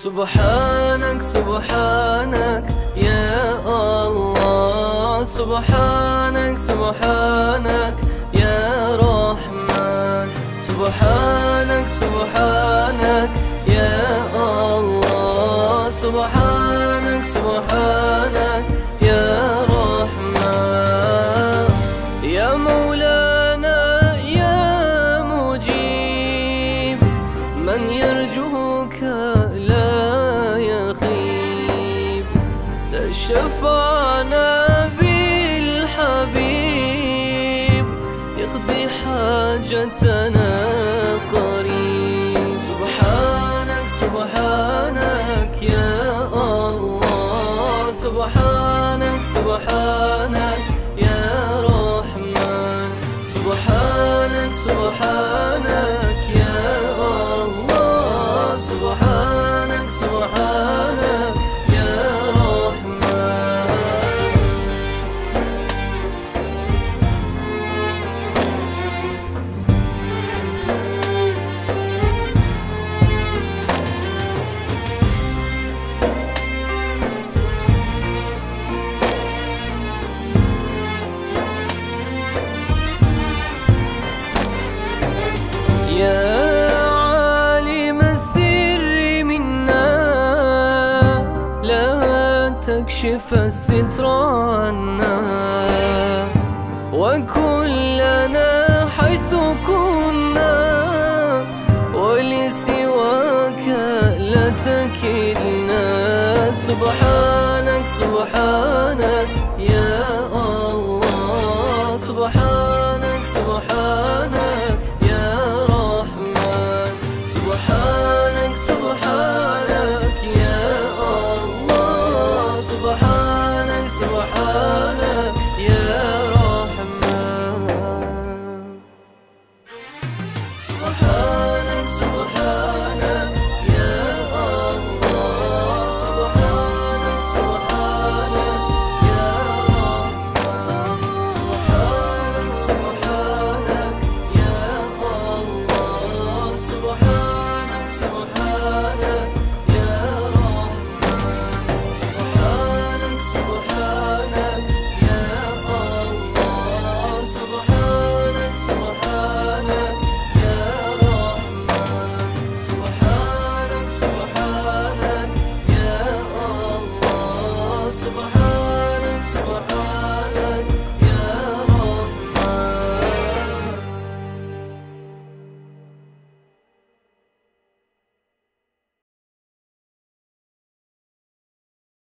سبحانك سبحانك يا الله، سبحانك سبحانك يا رحمن، سبحانك سبحانك يا الله، سبحانك سبحانك يا رحمن. يا مولانا يا مجيب، من يرجوك لا يخيب، تشفعنا بالحبيب، يقضي حاجتنا قريب. سبحانك سبحانك يا الله، سبحانك سبحانك يا رحمن، سبحانك سبحانك يا الله، سبحانك سبحانك يا رحمن. يا تكشف الستر عنا، وكلنا حيث كنا، ولسواك لا تكلنا. سبحانك سبحانك يا الله، سبحانك سبحانك يا رحمن، سبحانك سبحانك يا الله، سبحانك سبحانك يا رحمن.